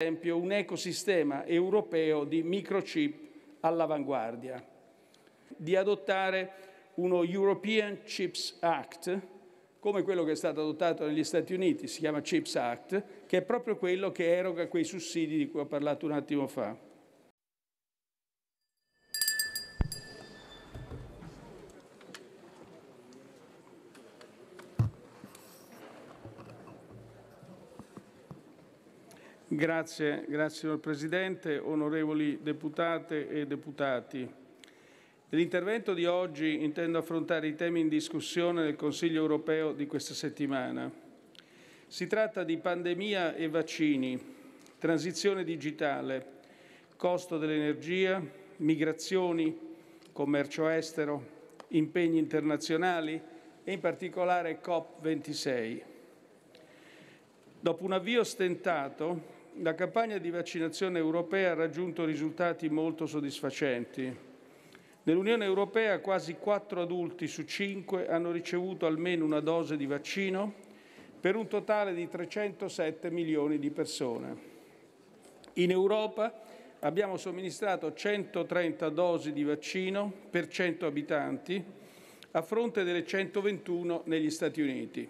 Per esempio, un ecosistema europeo di microchip all'avanguardia, di adottare uno European Chips Act, come quello che è stato adottato negli Stati Uniti, si chiama CHIPS Act, che è proprio quello che eroga quei sussidi di cui ho parlato un attimo fa. Grazie, signor Presidente, onorevoli deputate e deputati. Nell'intervento di oggi intendo affrontare i temi in discussione nel Consiglio europeo di questa settimana. Si tratta di pandemia e vaccini, transizione digitale, costo dell'energia, migrazioni, commercio estero, impegni internazionali e in particolare COP26. Dopo un avvio stentato, la campagna di vaccinazione europea ha raggiunto risultati molto soddisfacenti. Nell'Unione Europea quasi 4 adulti su 5 hanno ricevuto almeno una dose di vaccino per un totale di 307 milioni di persone. In Europa abbiamo somministrato 130 dosi di vaccino per 100 abitanti a fronte delle 121 negli Stati Uniti.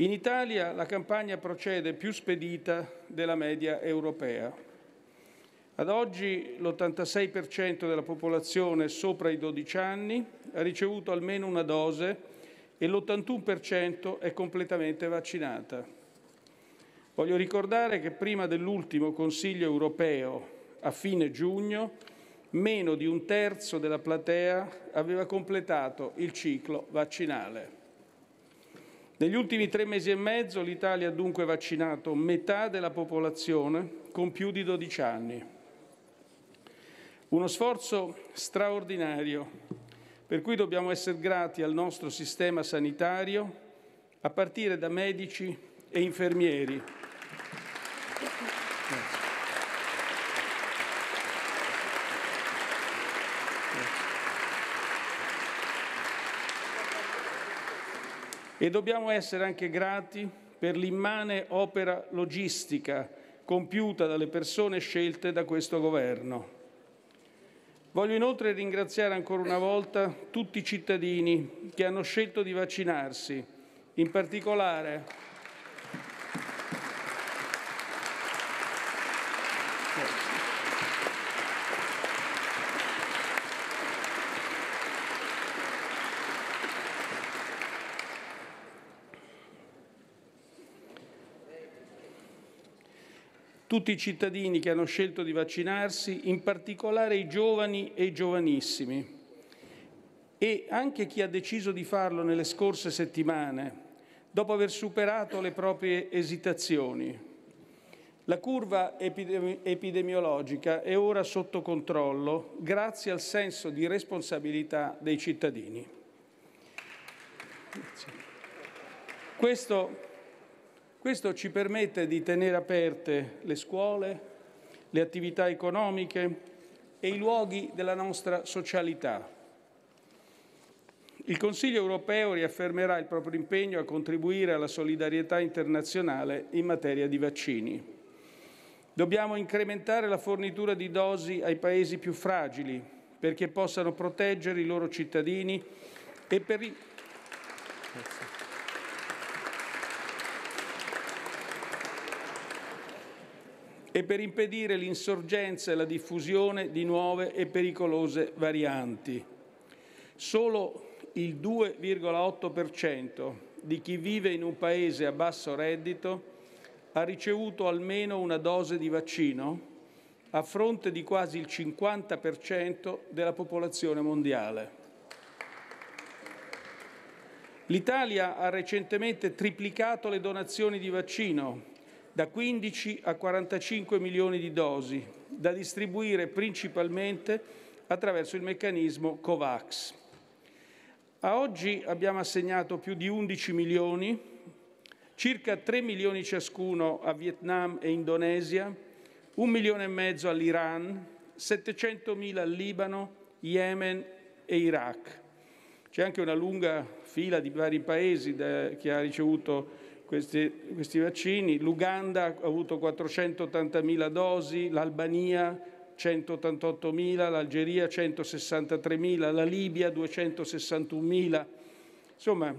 In Italia la campagna procede più spedita della media europea. Ad oggi l'86% della popolazione sopra i 12 anni ha ricevuto almeno una dose e l'81% è completamente vaccinata. Voglio ricordare che prima dell'ultimo Consiglio europeo, a fine giugno, meno di un terzo della platea aveva completato il ciclo vaccinale. Negli ultimi 3 mesi e mezzo l'Italia ha dunque vaccinato metà della popolazione con più di 12 anni. Uno sforzo straordinario, per cui dobbiamo essere grati al nostro sistema sanitario, a partire da medici e infermieri. E dobbiamo essere anche grati per l'immane opera logistica compiuta dalle persone scelte da questo Governo. Voglio inoltre ringraziare ancora una volta tutti i cittadini che hanno scelto di vaccinarsi, in particolare i giovani e i giovanissimi, e anche chi ha deciso di farlo nelle scorse settimane, dopo aver superato le proprie esitazioni. La curva epidemiologica è ora sotto controllo grazie al senso di responsabilità dei cittadini. Questo ci permette di tenere aperte le scuole, le attività economiche e i luoghi della nostra socialità. Il Consiglio europeo riaffermerà il proprio impegno a contribuire alla solidarietà internazionale in materia di vaccini. Dobbiamo incrementare la fornitura di dosi ai paesi più fragili perché possano proteggere i loro cittadini e per i... impedire l'insorgenza e la diffusione di nuove e pericolose varianti. Solo il 2,8% di chi vive in un paese a basso reddito ha ricevuto almeno una dose di vaccino, a fronte di quasi il 50% della popolazione mondiale. L'Italia ha recentemente triplicato le donazioni di vaccino, da 15 a 45 milioni di dosi, da distribuire principalmente attraverso il meccanismo COVAX. A oggi abbiamo assegnato più di 11 milioni, circa 3 milioni ciascuno a Vietnam e Indonesia, 1,5 milioni all'Iran, 700.000 al Libano, Yemen e Iraq. C'è anche una lunga fila di vari paesi che ha ricevuto questi vaccini. L'Uganda ha avuto 480.000 dosi, l'Albania 188.000, l'Algeria 163.000, la Libia 261.000. Insomma,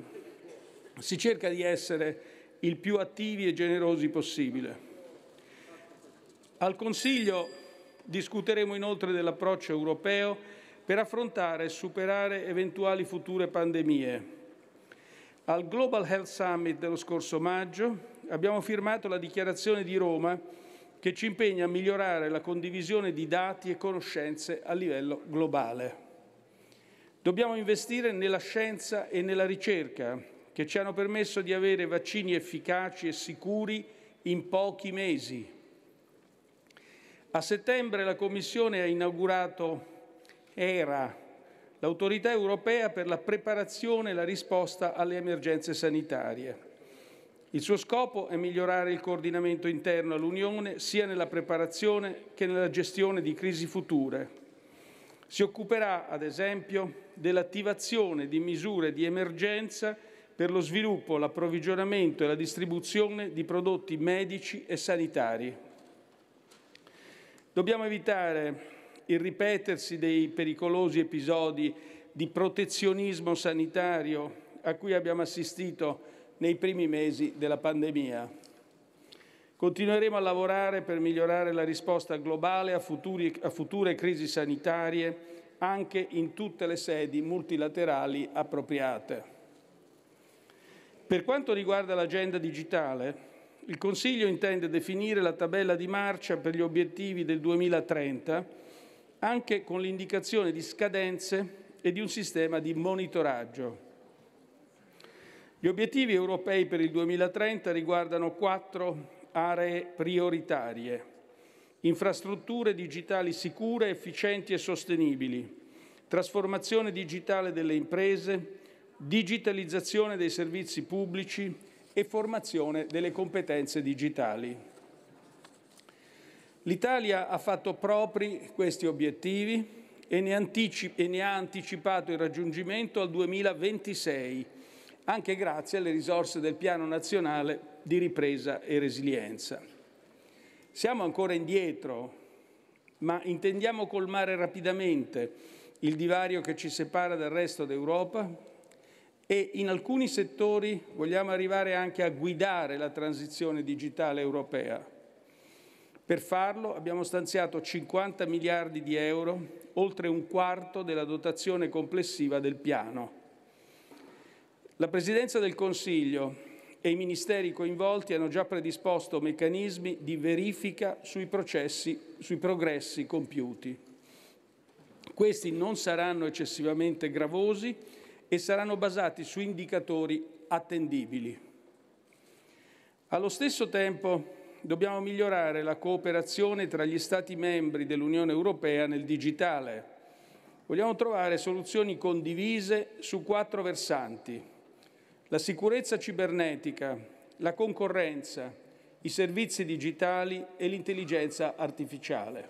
si cerca di essere il più attivi e generosi possibile. Al Consiglio discuteremo inoltre dell'approccio europeo per affrontare e superare eventuali future pandemie. Al Global Health Summit dello scorso maggio abbiamo firmato la dichiarazione di Roma che ci impegna a migliorare la condivisione di dati e conoscenze a livello globale. Dobbiamo investire nella scienza e nella ricerca che ci hanno permesso di avere vaccini efficaci e sicuri in pochi mesi. A settembre la Commissione ha inaugurato ERA, l'autorità europea per la preparazione e la risposta alle emergenze sanitarie. Il suo scopo è migliorare il coordinamento interno all'Unione sia nella preparazione che nella gestione di crisi future. Si occuperà, ad esempio, dell'attivazione di misure di emergenza per lo sviluppo, l'approvvigionamento e la distribuzione di prodotti medici e sanitari. Dobbiamo evitare il ripetersi dei pericolosi episodi di protezionismo sanitario a cui abbiamo assistito nei primi mesi della pandemia. Continueremo a lavorare per migliorare la risposta globale a future crisi sanitarie, anche in tutte le sedi multilaterali appropriate. Per quanto riguarda l'agenda digitale, il Consiglio intende definire la tabella di marcia per gli obiettivi del 2030, anche con l'indicazione di scadenze e di un sistema di monitoraggio. Gli obiettivi europei per il 2030 riguardano 4 aree prioritarie: infrastrutture digitali sicure, efficienti e sostenibili, trasformazione digitale delle imprese, digitalizzazione dei servizi pubblici e formazione delle competenze digitali. L'Italia ha fatto propri questi obiettivi e ne ha anticipato il raggiungimento al 2026, anche grazie alle risorse del Piano Nazionale di Ripresa e Resilienza. Siamo ancora indietro, ma intendiamo colmare rapidamente il divario che ci separa dal resto d'Europa e in alcuni settori vogliamo arrivare anche a guidare la transizione digitale europea. Per farlo abbiamo stanziato 50 miliardi di euro, oltre un quarto della dotazione complessiva del piano. La Presidenza del Consiglio e i Ministeri coinvolti hanno già predisposto meccanismi di verifica sui progressi compiuti. Questi non saranno eccessivamente gravosi e saranno basati su indicatori attendibili. Allo stesso tempo, dobbiamo migliorare la cooperazione tra gli Stati membri dell'Unione Europea nel digitale. Vogliamo trovare soluzioni condivise su 4 versanti: la sicurezza cibernetica, la concorrenza, i servizi digitali e l'intelligenza artificiale.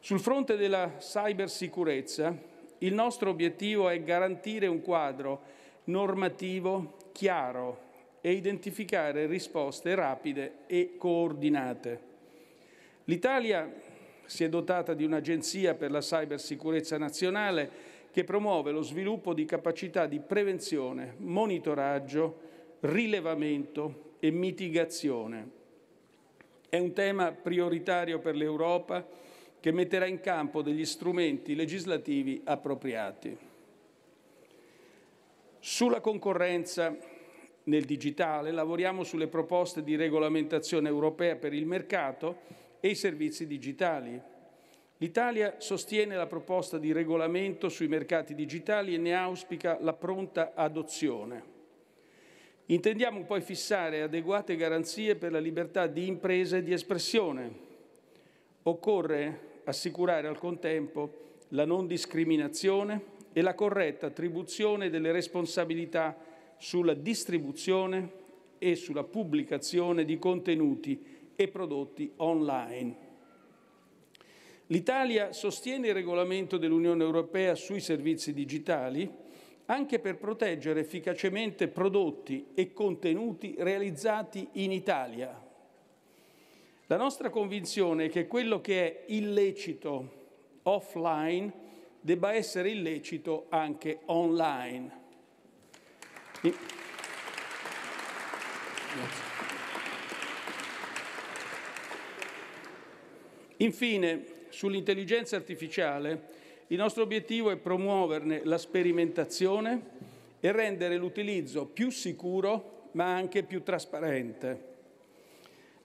Sul fronte della cybersicurezza, il nostro obiettivo è garantire un quadro normativo chiaro e identificare risposte rapide e coordinate. L'Italia si è dotata di un'agenzia per la cybersicurezza nazionale che promuove lo sviluppo di capacità di prevenzione, monitoraggio, rilevamento e mitigazione. È un tema prioritario per l'Europa che metterà in campo degli strumenti legislativi appropriati. Sulla concorrenza nel digitale lavoriamo sulle proposte di regolamentazione europea per il mercato e i servizi digitali. L'Italia sostiene la proposta di regolamento sui mercati digitali e ne auspica la pronta adozione. Intendiamo poi fissare adeguate garanzie per la libertà di impresa e di espressione. Occorre assicurare al contempo la non discriminazione e la corretta attribuzione delle responsabilità sulla distribuzione e sulla pubblicazione di contenuti e prodotti online. L'Italia sostiene il regolamento dell'Unione Europea sui servizi digitali, anche per proteggere efficacemente prodotti e contenuti realizzati in Italia. La nostra convinzione è che quello che è illecito offline debba essere illecito anche online. Infine, sull'intelligenza artificiale, il nostro obiettivo è promuoverne la sperimentazione e rendere l'utilizzo più sicuro ma anche più trasparente.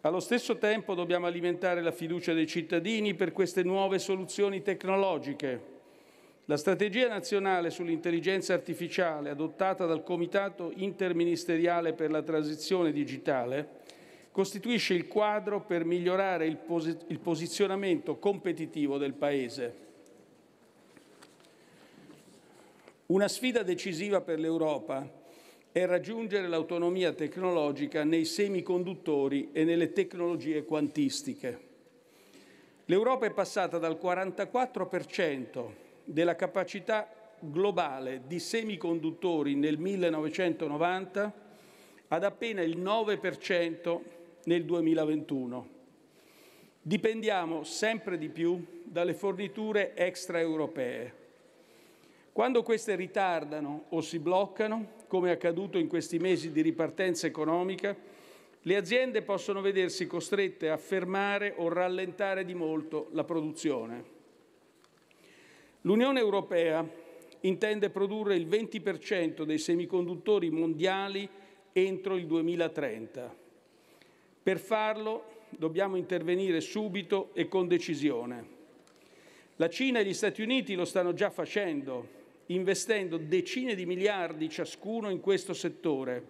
Allo stesso tempo dobbiamo alimentare la fiducia dei cittadini per queste nuove soluzioni tecnologiche. La strategia nazionale sull'intelligenza artificiale adottata dal Comitato interministeriale per la transizione digitale costituisce il quadro per migliorare il posizionamento competitivo del Paese. Una sfida decisiva per l'Europa è raggiungere l'autonomia tecnologica nei semiconduttori e nelle tecnologie quantistiche. L'Europa è passata dal 44% della capacità globale di semiconduttori nel 1990 ad appena il 9% nel 2021. Dipendiamo sempre di più dalle forniture extraeuropee. Quando queste ritardano o si bloccano, come è accaduto in questi mesi di ripartenza economica, le aziende possono vedersi costrette a fermare o rallentare di molto la produzione. L'Unione Europea intende produrre il 20% dei semiconduttori mondiali entro il 2030. Per farlo dobbiamo intervenire subito e con decisione. La Cina e gli Stati Uniti lo stanno già facendo, investendo decine di miliardi ciascuno in questo settore,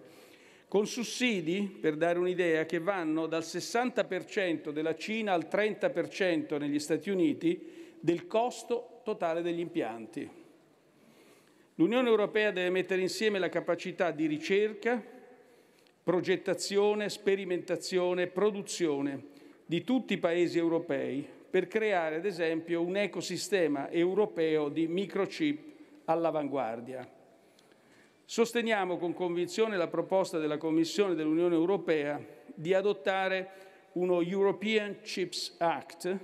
con sussidi, per dare un'idea, che vanno dal 60% della Cina al 30% negli Stati Uniti del costo totale degli impianti. L'Unione Europea deve mettere insieme la capacità di ricerca, progettazione, sperimentazione e produzione di tutti i Paesi europei per creare, ad esempio, un ecosistema europeo di microchip all'avanguardia. Sosteniamo con convinzione la proposta della Commissione dell'Unione Europea di adottare uno European Chips Act,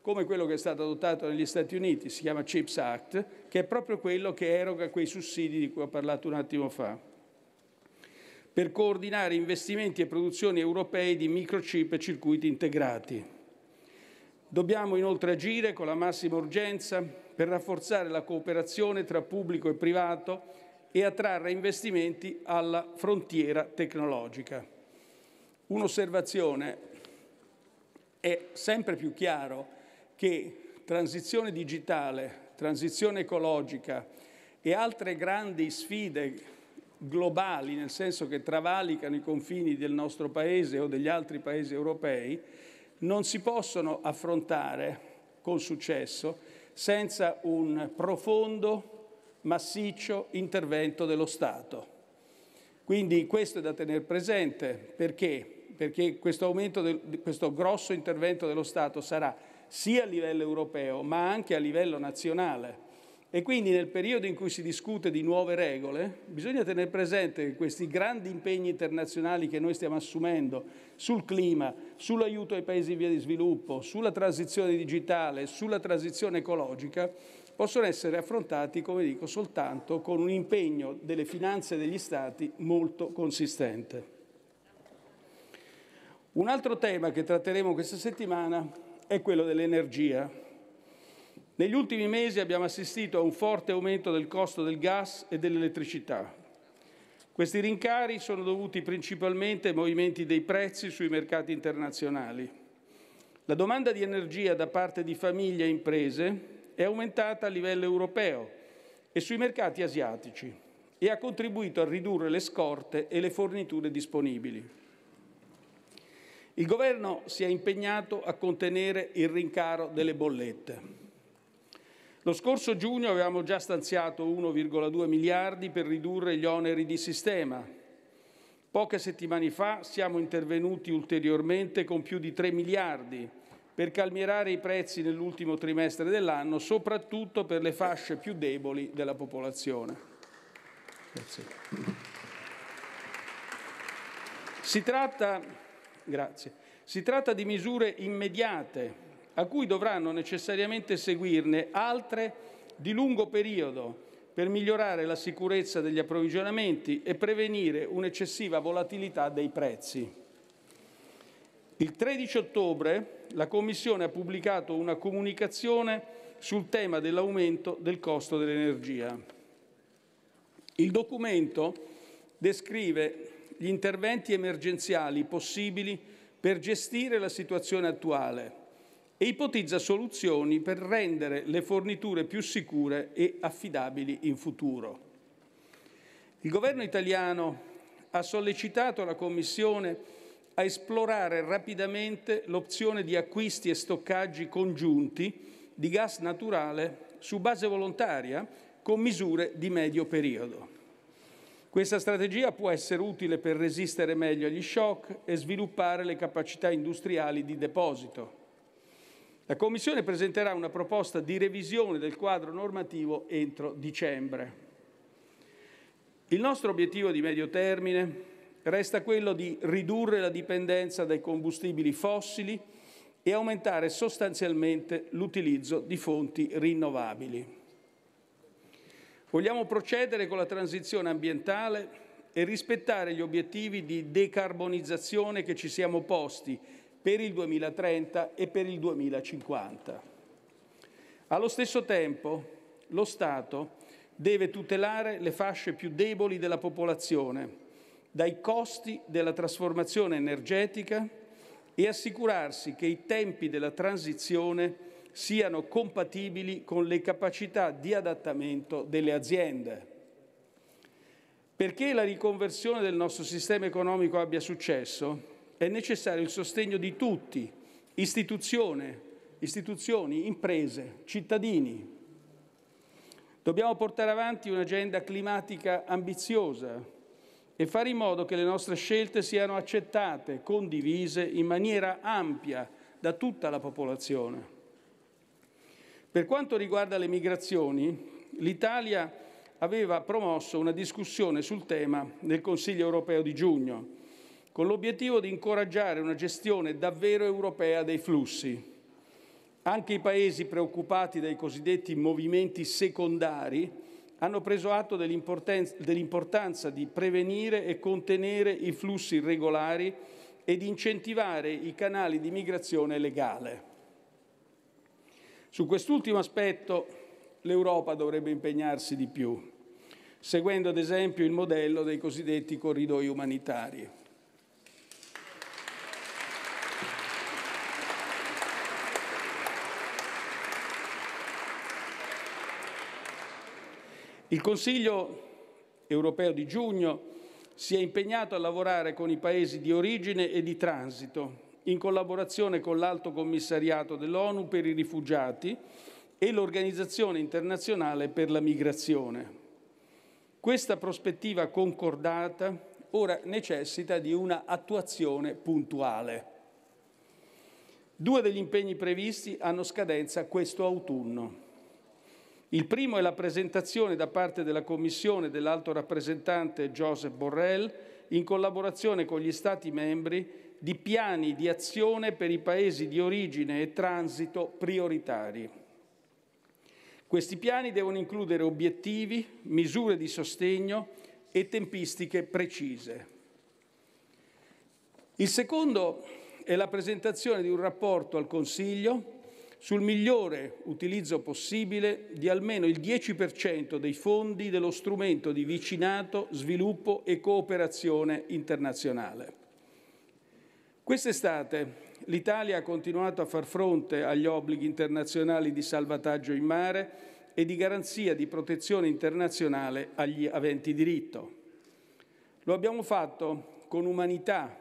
come quello che è stato adottato negli Stati Uniti, si chiama CHIPS Act, che è proprio quello che eroga quei sussidi di cui ho parlato un attimo fa, per coordinare investimenti e produzioni europei di microchip e circuiti integrati. Dobbiamo inoltre agire con la massima urgenza per rafforzare la cooperazione tra pubblico e privato e attrarre investimenti alla frontiera tecnologica. Un'osservazione: è sempre più chiaro che transizione digitale, transizione ecologica e altre grandi sfide globali, nel senso che travalicano i confini del nostro Paese o degli altri Paesi europei, non si possono affrontare con successo senza un profondo, massiccio intervento dello Stato. Quindi questo è da tener presente. Perché? Perché questo grosso intervento dello Stato sarà sia a livello europeo ma anche a livello nazionale. E quindi nel periodo in cui si discute di nuove regole bisogna tenere presente che questi grandi impegni internazionali che noi stiamo assumendo sul clima, sull'aiuto ai paesi in via di sviluppo, sulla transizione digitale, sulla transizione ecologica possono essere affrontati, come dico, soltanto con un impegno delle finanze degli Stati molto consistente. Un altro tema che tratteremo questa settimana è quello dell'energia. Negli ultimi mesi abbiamo assistito a un forte aumento del costo del gas e dell'elettricità. Questi rincari sono dovuti principalmente ai movimenti dei prezzi sui mercati internazionali. La domanda di energia da parte di famiglie e imprese è aumentata a livello europeo e sui mercati asiatici e ha contribuito a ridurre le scorte e le forniture disponibili. Il Governo si è impegnato a contenere il rincaro delle bollette. Lo scorso giugno avevamo già stanziato 1,2 miliardi per ridurre gli oneri di sistema. Poche settimane fa siamo intervenuti ulteriormente con più di 3 miliardi per calmierare i prezzi nell'ultimo trimestre dell'anno, soprattutto per le fasce più deboli della popolazione. Si tratta di misure immediate a cui dovranno necessariamente seguirne altre di lungo periodo per migliorare la sicurezza degli approvvigionamenti e prevenire un'eccessiva volatilità dei prezzi. Il 13 ottobre la Commissione ha pubblicato una comunicazione sul tema dell'aumento del costo dell'energia. Il documento descrive gli interventi emergenziali possibili per gestire la situazione attuale e ipotizza soluzioni per rendere le forniture più sicure e affidabili in futuro. Il governo italiano ha sollecitato la Commissione a esplorare rapidamente l'opzione di acquisti e stoccaggi congiunti di gas naturale su base volontaria con misure di medio periodo. Questa strategia può essere utile per resistere meglio agli shock e sviluppare le capacità industriali di deposito. La Commissione presenterà una proposta di revisione del quadro normativo entro dicembre. Il nostro obiettivo di medio termine resta quello di ridurre la dipendenza dai combustibili fossili e aumentare sostanzialmente l'utilizzo di fonti rinnovabili. Vogliamo procedere con la transizione ambientale e rispettare gli obiettivi di decarbonizzazione che ci siamo posti per il 2030 e per il 2050. Allo stesso tempo, lo Stato deve tutelare le fasce più deboli della popolazione dai costi della trasformazione energetica e assicurarsi che i tempi della transizione siano compatibili con le capacità di adattamento delle aziende. Perché la riconversione del nostro sistema economico abbia successo, è necessario il sostegno di tutti, istituzioni, imprese, cittadini. Dobbiamo portare avanti un'agenda climatica ambiziosa e fare in modo che le nostre scelte siano accettate, condivise in maniera ampia da tutta la popolazione. Per quanto riguarda le migrazioni, l'Italia aveva promosso una discussione sul tema nel Consiglio europeo di giugno, con l'obiettivo di incoraggiare una gestione davvero europea dei flussi. Anche i paesi preoccupati dai cosiddetti movimenti secondari hanno preso atto dell'importanza di prevenire e contenere i flussi irregolari e di incentivare i canali di migrazione legale. Su quest'ultimo aspetto l'Europa dovrebbe impegnarsi di più, seguendo ad esempio il modello dei cosiddetti corridoi umanitari. Il Consiglio europeo di giugno si è impegnato a lavorare con i paesi di origine e di transito, in collaborazione con l'Alto Commissariato dell'ONU per i rifugiati e l'Organizzazione internazionale per la migrazione. Questa prospettiva concordata ora necessita di una attuazione puntuale. 2 degli impegni previsti hanno scadenza questo autunno. Il primo è la presentazione da parte della Commissione dell'Alto Rappresentante Josep Borrell, in collaborazione con gli Stati membri, di piani di azione per i paesi di origine e transito prioritari. Questi piani devono includere obiettivi, misure di sostegno e tempistiche precise. Il secondo è la presentazione di un rapporto al Consiglio sul migliore utilizzo possibile di almeno il 10% dei fondi dello strumento di vicinato, sviluppo e cooperazione internazionale. Quest'estate l'Italia ha continuato a far fronte agli obblighi internazionali di salvataggio in mare e di garanzia di protezione internazionale agli aventi diritto. Lo abbiamo fatto con umanità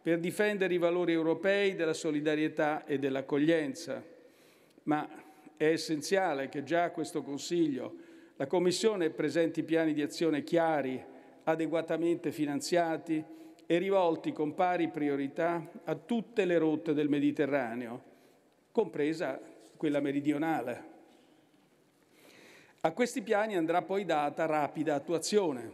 per difendere i valori europei della solidarietà e dell'accoglienza, ma è essenziale che già a questo Consiglio la Commissione presenti piani di azione chiari, adeguatamente finanziati, e rivolti con pari priorità a tutte le rotte del Mediterraneo, compresa quella meridionale. A questi piani andrà poi data rapida attuazione.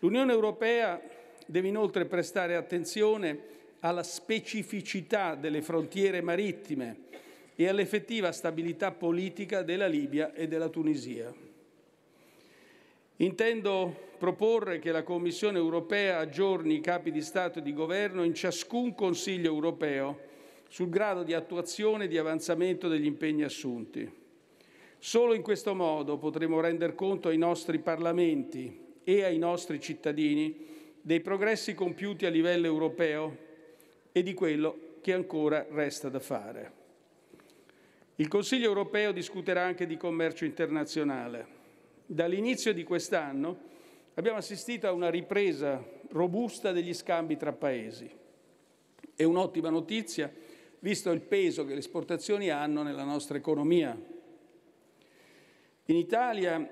L'Unione Europea deve inoltre prestare attenzione alla specificità delle frontiere marittime e all'effettiva stabilità politica della Libia e della Tunisia. Intendo proporre che la Commissione europea aggiorni i capi di Stato e di Governo in ciascun Consiglio europeo sul grado di attuazione e di avanzamento degli impegni assunti. Solo in questo modo potremo rendere conto ai nostri Parlamenti e ai nostri cittadini dei progressi compiuti a livello europeo e di quello che ancora resta da fare. Il Consiglio europeo discuterà anche di commercio internazionale. Dall'inizio di quest'anno abbiamo assistito a una ripresa robusta degli scambi tra Paesi. È un'ottima notizia, visto il peso che le esportazioni hanno nella nostra economia. In Italia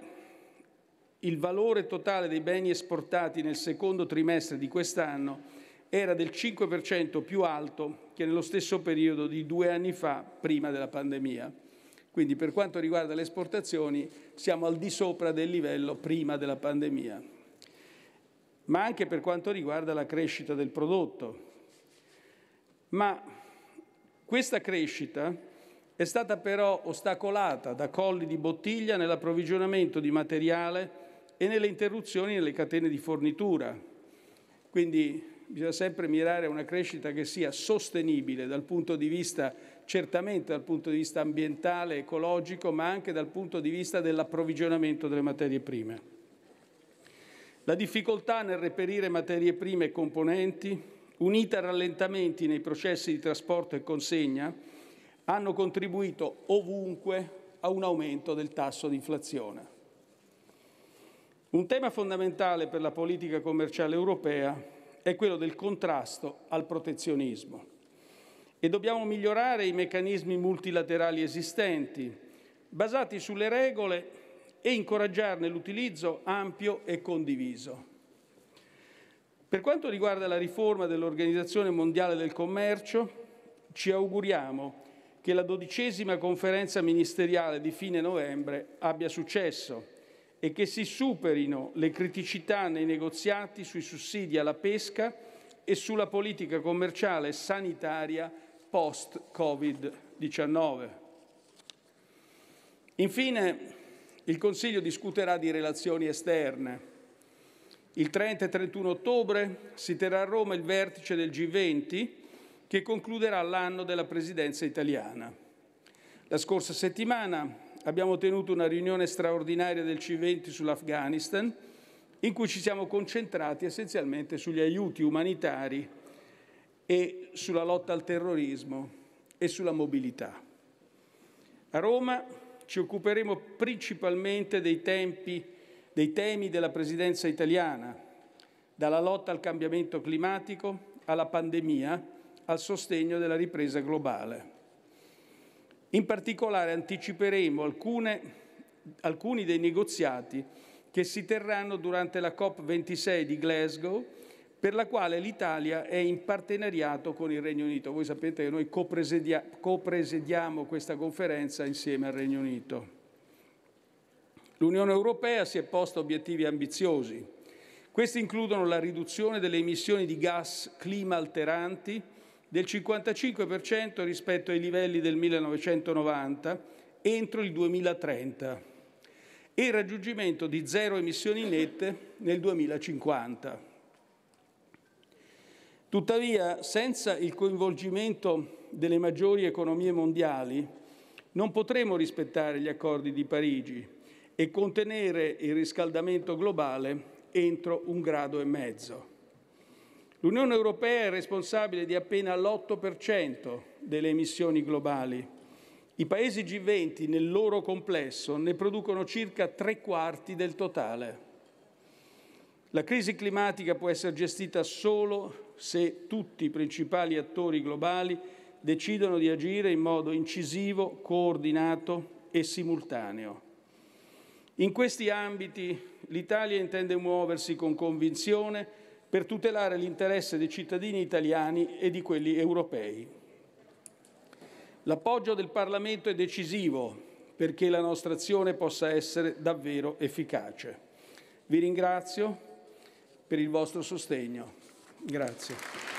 il valore totale dei beni esportati nel secondo trimestre di quest'anno era del 5% più alto che nello stesso periodo di 2 anni fa, prima della pandemia. Quindi per quanto riguarda le esportazioni siamo al di sopra del livello prima della pandemia, ma anche per quanto riguarda la crescita del prodotto. Ma questa crescita è stata però ostacolata da colli di bottiglia nell'approvvigionamento di materiale e nelle interruzioni nelle catene di fornitura. Quindi bisogna sempre mirare a una crescita che sia sostenibile dal punto di vista, certamente dal punto di vista ambientale, ecologico, ma anche dal punto di vista dell'approvvigionamento delle materie prime. La difficoltà nel reperire materie prime e componenti, unita a rallentamenti nei processi di trasporto e consegna, hanno contribuito ovunque a un aumento del tasso di inflazione. Un tema fondamentale per la politica commerciale europea è quello del contrasto al protezionismo e dobbiamo migliorare i meccanismi multilaterali esistenti, basati sulle regole e incoraggiarne l'utilizzo ampio e condiviso. Per quanto riguarda la riforma dell'Organizzazione Mondiale del Commercio, ci auguriamo che la 12ª conferenza ministeriale di fine novembre abbia successo e che si superino le criticità nei negoziati sui sussidi alla pesca e sulla politica commerciale sanitaria post-Covid-19. Infine, il Consiglio discuterà di relazioni esterne. Il 30 e 31 ottobre si terrà a Roma il vertice del G20 che concluderà l'anno della presidenza italiana. La scorsa settimana abbiamo tenuto una riunione straordinaria del G20 sull'Afghanistan, in cui ci siamo concentrati essenzialmente sugli aiuti umanitari e sulla lotta al terrorismo e sulla mobilità. A Roma ci occuperemo principalmente dei temi della presidenza italiana, dalla lotta al cambiamento climatico, alla pandemia, al sostegno della ripresa globale. In particolare anticiperemo alcuni dei negoziati che si terranno durante la COP26 di Glasgow, per la quale l'Italia è in partenariato con il Regno Unito. Voi sapete che noi copresediamo questa conferenza insieme al Regno Unito. L'Unione Europea si è posta obiettivi ambiziosi. Questi includono la riduzione delle emissioni di gas climalteranti del 55% rispetto ai livelli del 1990 entro il 2030 e il raggiungimento di 0 emissioni nette nel 2050. Tuttavia, senza il coinvolgimento delle maggiori economie mondiali, non potremo rispettare gli accordi di Parigi e contenere il riscaldamento globale entro 1,5 gradi. L'Unione Europea è responsabile di appena l'8% delle emissioni globali. I Paesi G20 nel loro complesso ne producono circa 3/4 del totale. La crisi climatica può essere gestita solo se tutti i principali attori globali decidono di agire in modo incisivo, coordinato e simultaneo. In questi ambiti l'Italia intende muoversi con convinzione per tutelare l'interesse dei cittadini italiani e di quelli europei. L'appoggio del Parlamento è decisivo perché la nostra azione possa essere davvero efficace. Vi ringrazio per il vostro sostegno. Grazie.